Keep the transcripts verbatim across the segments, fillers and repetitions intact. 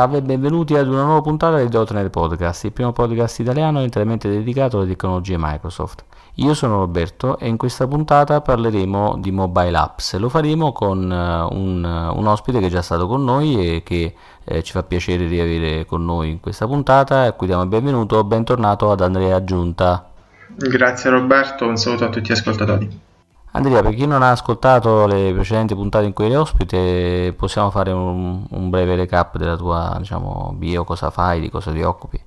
Salve e benvenuti ad una nuova puntata del Dotnet Podcast, il primo podcast italiano interamente dedicato alle tecnologie Microsoft. Io sono Roberto e in questa puntata parleremo di mobile apps. Lo faremo con un, un ospite che è già stato con noi e che eh, ci fa piacere di avere con noi in questa puntata, a cui diamo il benvenuto, bentornato ad Andrea Giunta. Grazie Roberto, un saluto a tutti gli ascoltatori. Andrea, per chi non ha ascoltato le precedenti puntate in cui eri ospite, possiamo fare un, un breve recap della tua, diciamo, bio, cosa fai, di cosa ti occupi?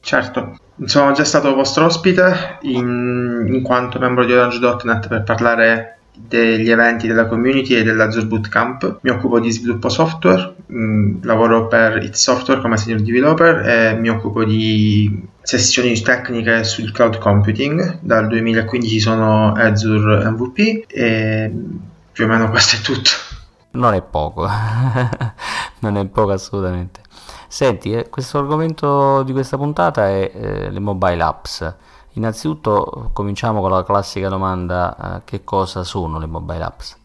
Certo, sono già stato vostro ospite in, in quanto membro di Orange punto net per parlare degli eventi della community e dell'Azure Bootcamp. Mi occupo di sviluppo software, mh, lavoro per I T Software come senior developer e mi occupo di sessioni tecniche sul cloud computing. Dal duemilaquindici sono Azure M V P e più o meno questo è tutto. Non è poco, non è poco assolutamente. Senti, eh, questo argomento di questa puntata è eh, le mobile apps. Innanzitutto cominciamo con la classica domanda, eh, che cosa sono le mobile apps?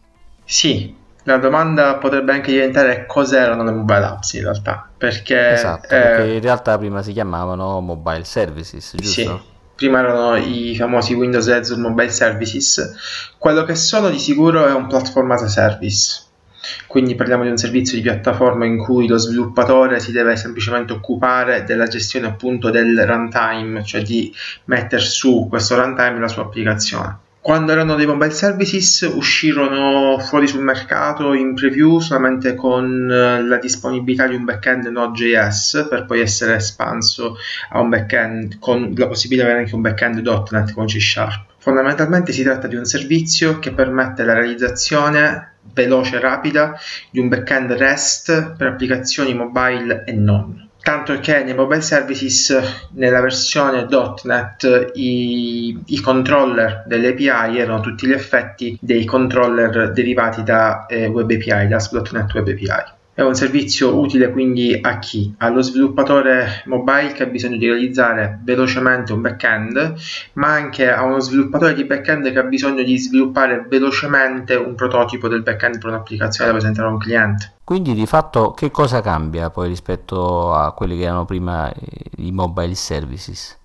Sì, la domanda potrebbe anche diventare cos'erano le mobile apps in realtà, perché, esatto, eh, perché in realtà prima si chiamavano mobile services, giusto? Sì, prima erano i famosi Windows Azure Mobile Services. Quello che sono di sicuro è un platform as a service, quindi parliamo di un servizio di piattaforma in cui lo sviluppatore si deve semplicemente occupare della gestione appunto del runtime, cioè di mettere su questo runtime la sua applicazione. Quando erano dei mobile services uscirono fuori sul mercato in preview solamente con la disponibilità di un backend Node punto J S, per poi essere espanso a un backend con la possibilità di avere anche un backend .NET con C Sharp. Fondamentalmente si tratta di un servizio che permette la realizzazione veloce e rapida di un backend REST per applicazioni mobile e non. Tanto che nei mobile services, nella versione .NET, i, i controller delle A P I erano tutti gli effetti dei controller derivati da eh, Web A P I, da A S P punto net Web A P I. È un servizio utile quindi a chi? Allo sviluppatore mobile che ha bisogno di realizzare velocemente un backend, ma anche a uno sviluppatore di backend che ha bisogno di sviluppare velocemente un prototipo del backend per un'applicazione da presentare a un cliente. Quindi di fatto che cosa cambia poi rispetto a quelli che erano prima i mobile services?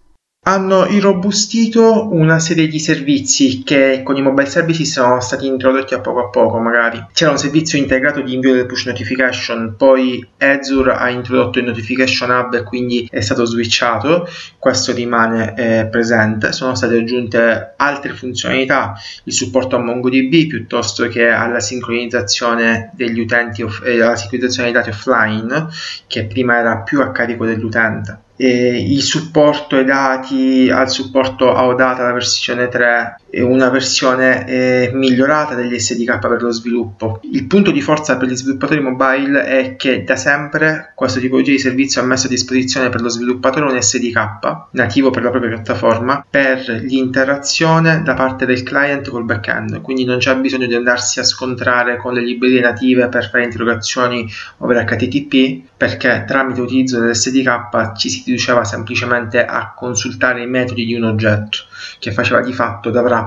Hanno irrobustito una serie di servizi che con i mobile services sono stati introdotti a poco a poco. Magari c'era un servizio integrato di invio delle push notification, poi Azure ha introdotto il Notification Hub e quindi è stato switchato, questo rimane eh, presente. Sono state aggiunte altre funzionalità, il supporto a MongoDB piuttosto che alla sincronizzazione degli utenti off- eh, alla sincronizzazione dei dati offline, che prima era più a carico dell'utente. E il supporto ai dati, al supporto a OData, la versione tre, e una versione eh, migliorata degli S D K per lo sviluppo. Il punto di forza per gli sviluppatori mobile è che da sempre questo tipologia di servizio ha messo a disposizione per lo sviluppatore un S D K nativo per la propria piattaforma per l'interazione da parte del client col backend, quindi non c'è bisogno di andarsi a scontrare con le librerie native per fare interrogazioni over H T T P, perché tramite l'utilizzo dell'S D K ci si riduceva semplicemente a consultare i metodi di un oggetto, che faceva di fatto da wrapper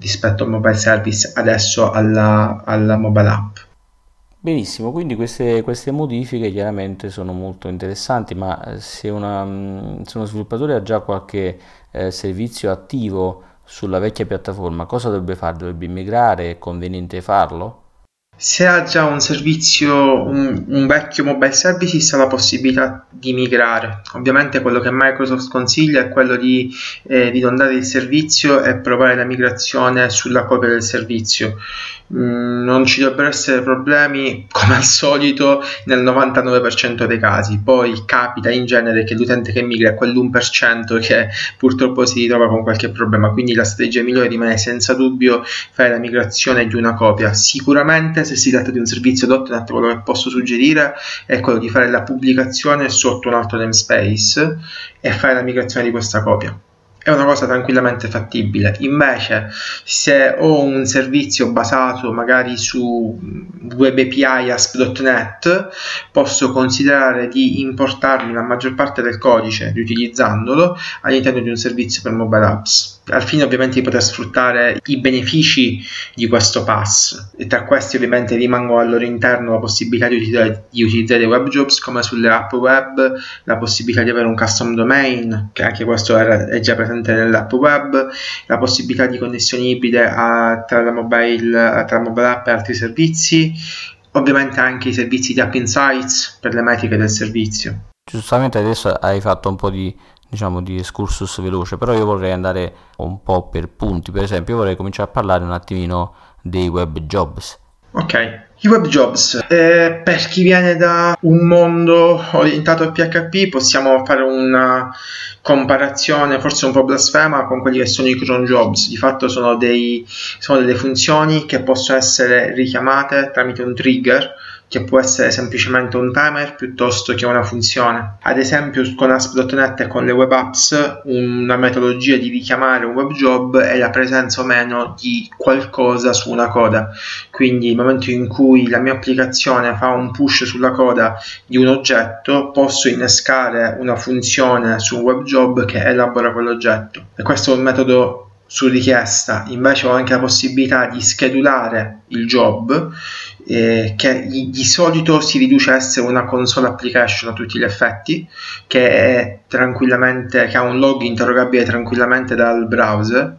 rispetto al mobile service, adesso alla, alla mobile app. Benissimo, quindi queste, queste modifiche chiaramente sono molto interessanti, ma se, una, se uno sviluppatore ha già qualche eh, servizio attivo sulla vecchia piattaforma, cosa dovrebbe fare? Dovrebbe migrare? È conveniente farlo? Se ha già un servizio, un, un vecchio mobile services, ha la possibilità di migrare. Ovviamente quello che Microsoft consiglia è quello di eh, ridondare il servizio e provare la migrazione sulla copia del servizio. Mm, non ci dovrebbero essere problemi, come al solito, nel novantanove per cento dei casi. Poi capita in genere che l'utente che migra è quell'uno per cento che purtroppo si ritrova con qualche problema. Quindi la strategia migliore rimane senza dubbio fare la migrazione di una copia. Sicuramente se si tratta di un servizio .NET, quello che posso suggerire è quello di fare la pubblicazione sotto un altro namespace e fare la migrazione di questa copia. è una cosa tranquillamente fattibile. Invece, se ho un servizio basato magari su Web A P I A S P punto net, posso considerare di importarmi la maggior parte del codice riutilizzandolo all'interno di un servizio per mobile apps, al fine ovviamente di poter sfruttare i benefici di questo pass, e tra questi ovviamente rimango al loro interno la possibilità di utilizzare, di utilizzare web jobs come sulle app web, la possibilità di avere un custom domain, che anche questo era, è già presente nell'app web, la possibilità di connessioni ibride a, tra, la mobile, tra mobile app e altri servizi, ovviamente anche i servizi di App Insights per le metriche del servizio. Giustamente adesso hai fatto un po' di diciamo di excursus veloce, però io vorrei andare un po' per punti. Per esempio, io vorrei cominciare a parlare un attimino dei web jobs. Ok, i web jobs, eh, per chi viene da un mondo orientato a P H P possiamo fare una comparazione forse un po' blasfema con quelli che sono i cron jobs. Di fatto sono, dei, sono delle funzioni che possono essere richiamate tramite un trigger, che può essere semplicemente un timer piuttosto che una funzione. Ad esempio, con A S P punto net e con le web apps, una metodologia di richiamare un web job è la presenza o meno di qualcosa su una coda. Quindi nel momento in cui la mia applicazione fa un push sulla coda di un oggetto, posso innescare una funzione su un web job che elabora quell'oggetto, e questo è un metodo su richiesta. Invece ho anche la possibilità di schedulare il job, eh, che di solito si riduce a essere una console application a tutti gli effetti, che è tranquillamente che ha un log interrogabile tranquillamente dal browser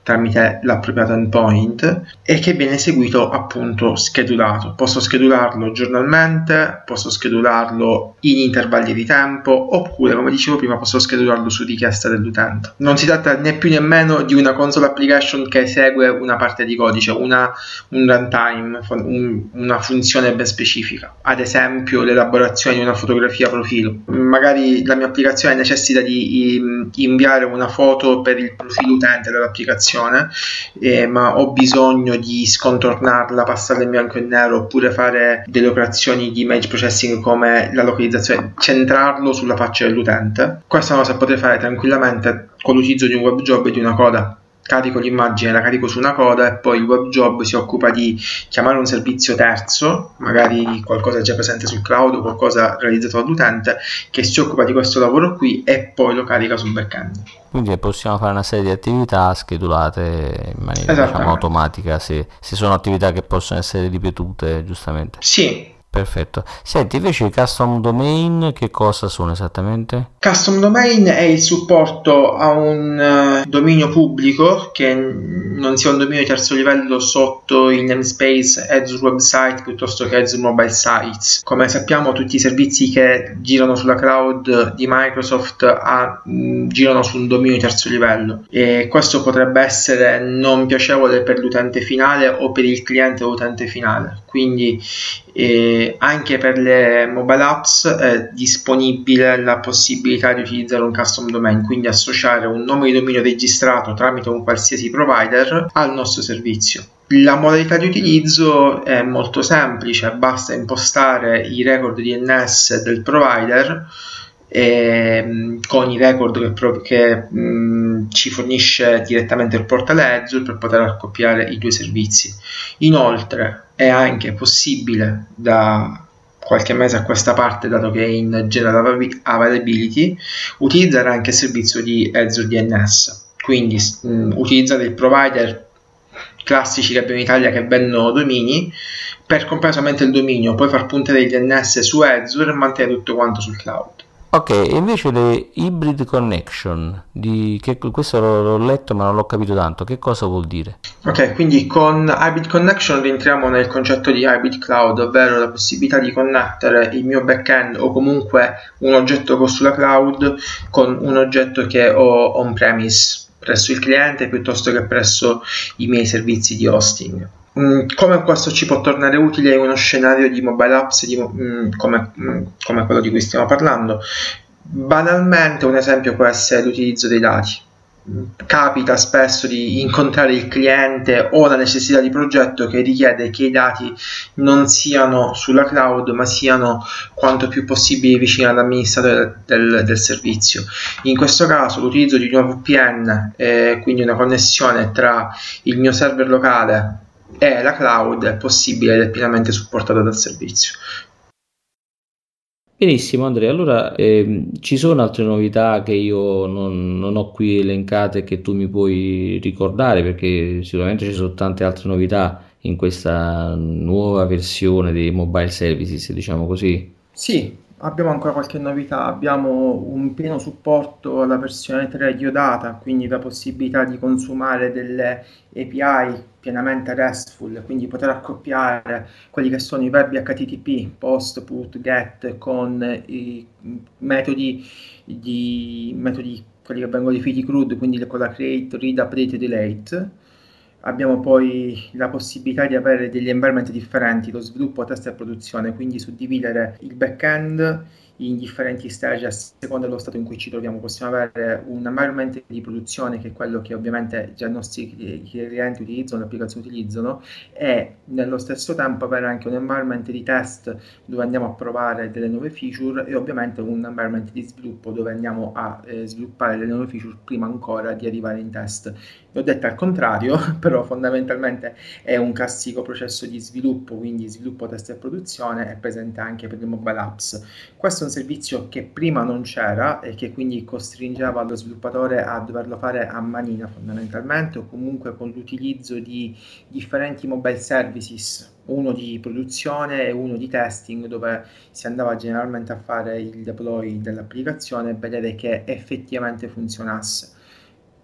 tramite l'appropriato endpoint, e che viene eseguito appunto schedulato. Posso schedularlo giornalmente, posso schedularlo in intervalli di tempo, oppure, come dicevo prima, posso schedularlo su richiesta dell'utente. Non si tratta né più né meno di una console application che esegue una parte di codice, una, un runtime, un, una funzione ben specifica. Ad esempio, l'elaborazione di una fotografia profilo. Magari la mia applicazione necessita di inviare una foto per il profilo utente dell'applicazione, Eh, ma ho bisogno di scontornarla, passarla in bianco e nero, oppure fare delle operazioni di image processing come la localizzazione, centrarlo sulla faccia dell'utente. Questa è una cosa che potrei fare tranquillamente con l'utilizzo di un web job e di una coda. Carico l'immagine, la carico su una coda, e poi il web job si occupa di chiamare un servizio terzo, magari qualcosa già presente sul cloud o qualcosa realizzato dall'utente, che si occupa di questo lavoro qui e poi lo carica sul backend. Quindi possiamo fare una serie di attività schedulate in maniera diciamo, automatica, se, se sono attività che possono essere ripetute, giustamente. Sì. Perfetto. Senti, invece i custom domain che cosa sono esattamente? Custom domain è il supporto a un uh, dominio pubblico che non sia un dominio di terzo livello sotto il namespace Azure Website piuttosto che Azure Mobile Sites. Come sappiamo, tutti i servizi che girano sulla cloud di Microsoft a, mh, girano su un dominio di terzo livello, e questo potrebbe essere non piacevole per l'utente finale o per il cliente o utente finale. Quindi eh, anche per le mobile apps è disponibile la possibilità di utilizzare un custom domain, quindi associare un nome di dominio registrato tramite un qualsiasi provider al nostro servizio. La modalità di utilizzo è molto semplice, basta impostare i record D N S del provider e, con i record che, pro- che mh, ci fornisce direttamente il portale Azure per poter accoppiare i due servizi. Inoltre è anche possibile da qualche mese a questa parte, dato che è in general availability, utilizzare anche il servizio di Azure D N S, quindi mh, utilizzare il provider classici che abbiamo in Italia che vendono domini per comprare solamente il dominio, poi far puntare il D N S su Azure e mantenere tutto quanto sul cloud. Ok, e invece le hybrid connection, di che, questo l'ho letto ma non l'ho capito tanto, che cosa vuol dire? Ok, quindi con hybrid connection rientriamo nel concetto di hybrid cloud, ovvero la possibilità di connettere il mio backend o comunque un oggetto che ho sulla cloud con un oggetto che ho on-premise presso il cliente piuttosto che presso i miei servizi di hosting. Come questo ci può tornare utile in uno scenario di mobile apps di, mh, come, mh, come quello di cui stiamo parlando? Banalmente un esempio può essere l'utilizzo dei dati. capita spesso di incontrare il cliente o la necessità di progetto che richiede che i dati non siano sulla cloud, ma siano quanto più possibile vicini all'amministratore del, del servizio. In questo caso l'utilizzo di una V P N, eh, quindi una connessione tra il mio server locale e la cloud, è possibile ed è pienamente supportato dal servizio. Benissimo Andrea, allora ehm, ci sono altre novità che io non, non ho qui elencate che tu mi puoi ricordare, perché sicuramente ci sono tante altre novità in questa nuova versione dei mobile services, diciamo così. Sì, abbiamo ancora qualche novità, abbiamo un pieno supporto alla versione tre di OData, quindi la possibilità di consumare delle A P I pienamente RESTful, quindi poter accoppiare quelli che sono i verbi H T T P, POST, PUT, GET, con i metodi, di, metodi quelli che vengono definiti crude, quindi con la create, read, update e delete. Abbiamo poi la possibilità di avere degli environment differenti, lo sviluppo, test e produzione, quindi suddividere il back-end in differenti stage a seconda dello stato in cui ci troviamo. Possiamo avere un environment di produzione, che è quello che ovviamente già i nostri clienti utilizzano, le applicazioni utilizzano, e nello stesso tempo avere anche un environment di test dove andiamo a provare delle nuove feature, e ovviamente un environment di sviluppo dove andiamo a eh, sviluppare le nuove feature prima ancora di arrivare in test. L'ho detto al contrario, però fondamentalmente è un classico processo di sviluppo, quindi sviluppo, test e produzione, è presente anche per le mobile apps. Questo un servizio che prima non c'era e che quindi costringeva lo sviluppatore a doverlo fare a manina fondamentalmente, o comunque con l'utilizzo di differenti mobile services, uno di produzione e uno di testing, dove si andava generalmente a fare il deploy dell'applicazione e vedere che effettivamente funzionasse.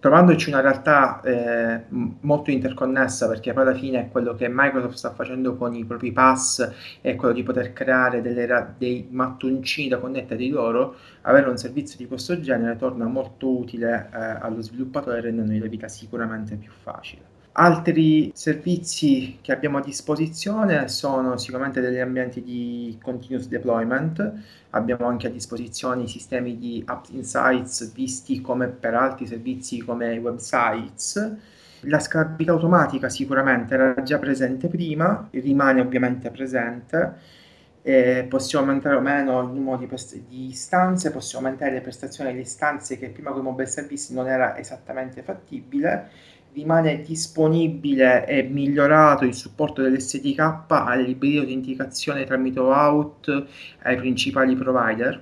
Trovandoci una realtà eh, molto interconnessa, perché poi alla fine è quello che Microsoft sta facendo con i propri pass, è quello di poter creare delle, dei mattoncini da connettere di loro. Avere un servizio di questo genere torna molto utile eh, allo sviluppatore, rendendo la vita sicuramente più facile. Altri servizi che abbiamo a disposizione sono sicuramente degli ambienti di continuous deployment. Abbiamo anche a disposizione i sistemi di App Insights, visti come per altri servizi come i websites. La scalabilità automatica sicuramente era già presente prima, rimane ovviamente presente. Eh, possiamo aumentare o meno il numero di, prest- di istanze, possiamo aumentare le prestazioni delle istanze, che prima con i mobile service non era esattamente fattibile. Rimane disponibile e migliorato il supporto dell'S D K alle librerie di autenticazione tramite OAuth ai principali provider,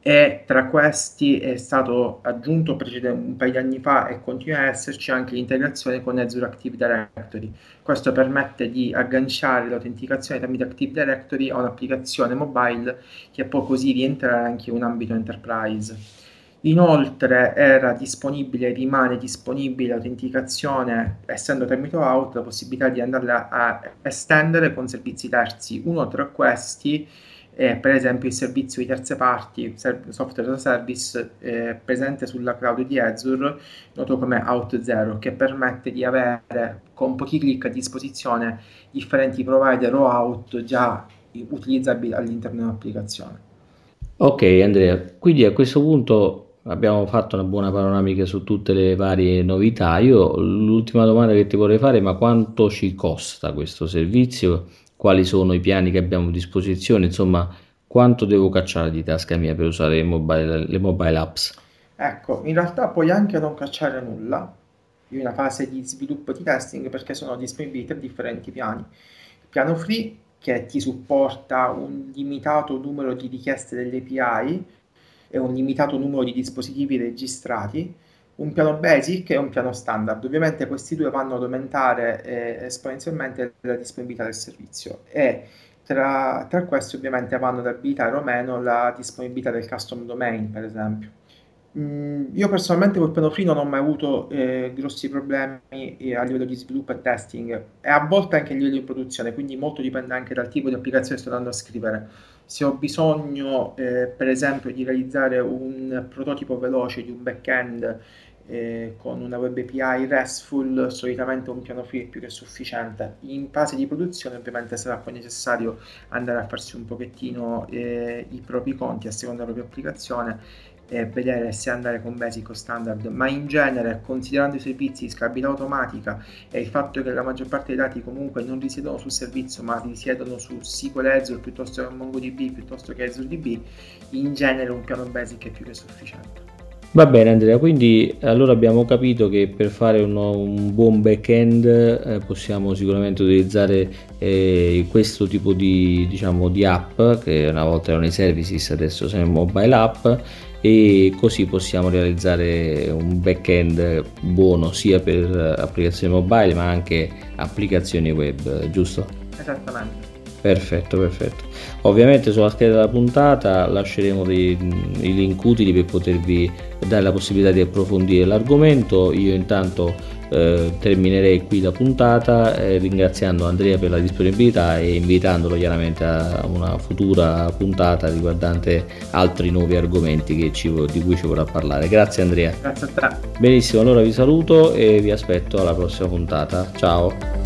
e tra questi è stato aggiunto un paio di anni fa e continua ad esserci anche l'integrazione con Azure Active Directory. Questo permette di agganciare l'autenticazione tramite Active Directory a un'applicazione mobile, che può così rientrare anche in un ambito enterprise. Inoltre era disponibile, rimane disponibile l'autenticazione, essendo tramite OAuth, la possibilità di andarla a estendere con servizi terzi. Uno tra questi è per esempio il servizio di terze parti, software as a service eh, presente sulla cloud di Azure, noto come Auth zero, che permette di avere con pochi clic a disposizione differenti provider o OAuth già utilizzabili all'interno dell'applicazione. Ok Andrea, quindi a questo punto abbiamo fatto una buona panoramica su tutte le varie novità. Io l'ultima domanda che ti vorrei fare, ma quanto ci costa questo servizio? Quali sono i piani che abbiamo a disposizione? Insomma, quanto devo cacciare di tasca mia per usare le mobile, le mobile apps? Ecco, in realtà puoi anche non cacciare nulla in una fase di sviluppo e di testing, perché sono disponibili tre differenti piani. Il piano free, che ti supporta un limitato numero di richieste delle A P I, e un limitato numero di dispositivi registrati, un piano basic e un piano standard. Ovviamente questi due vanno ad aumentare eh, esponenzialmente la disponibilità del servizio, e tra, tra questi ovviamente vanno ad abilitare o meno la disponibilità del custom domain, per esempio. Mm, io personalmente col piano free non ho mai avuto eh, grossi problemi eh, a livello di sviluppo e testing, e a volte anche a livello di produzione, quindi molto dipende anche dal tipo di applicazione che sto andando a scrivere. Se ho bisogno eh, per esempio di realizzare un prototipo veloce di un back-end eh, con una web A P I RESTful, solitamente un piano free è più che sufficiente. In fase di produzione ovviamente sarà poi necessario andare a farsi un pochettino eh, i propri conti a seconda della propria applicazione e vedere se andare con basic o standard, ma in genere, considerando i servizi, scalabilità automatica e il fatto che la maggior parte dei dati comunque non risiedono sul servizio ma risiedono su S Q L Azure piuttosto che MongoDB piuttosto che Azure D B, in genere un piano basic è più che sufficiente. Va bene Andrea, quindi allora abbiamo capito che per fare uno, un buon back-end eh, possiamo sicuramente utilizzare eh, questo tipo di, diciamo, di app, che una volta erano i services, adesso sono mobile app, e così possiamo realizzare un back-end buono sia per applicazioni mobile ma anche applicazioni web, giusto? Esattamente. Perfetto, perfetto. Ovviamente sulla scheda della puntata lasceremo dei, i link utili per potervi dare la possibilità di approfondire l'argomento. Io intanto eh, terminerei qui la puntata eh, ringraziando Andrea per la disponibilità e invitandolo chiaramente a una futura puntata riguardante altri nuovi argomenti che ci, di cui ci vorrà parlare. Grazie Andrea. Grazie a te. Benissimo, allora vi saluto e vi aspetto alla prossima puntata. Ciao.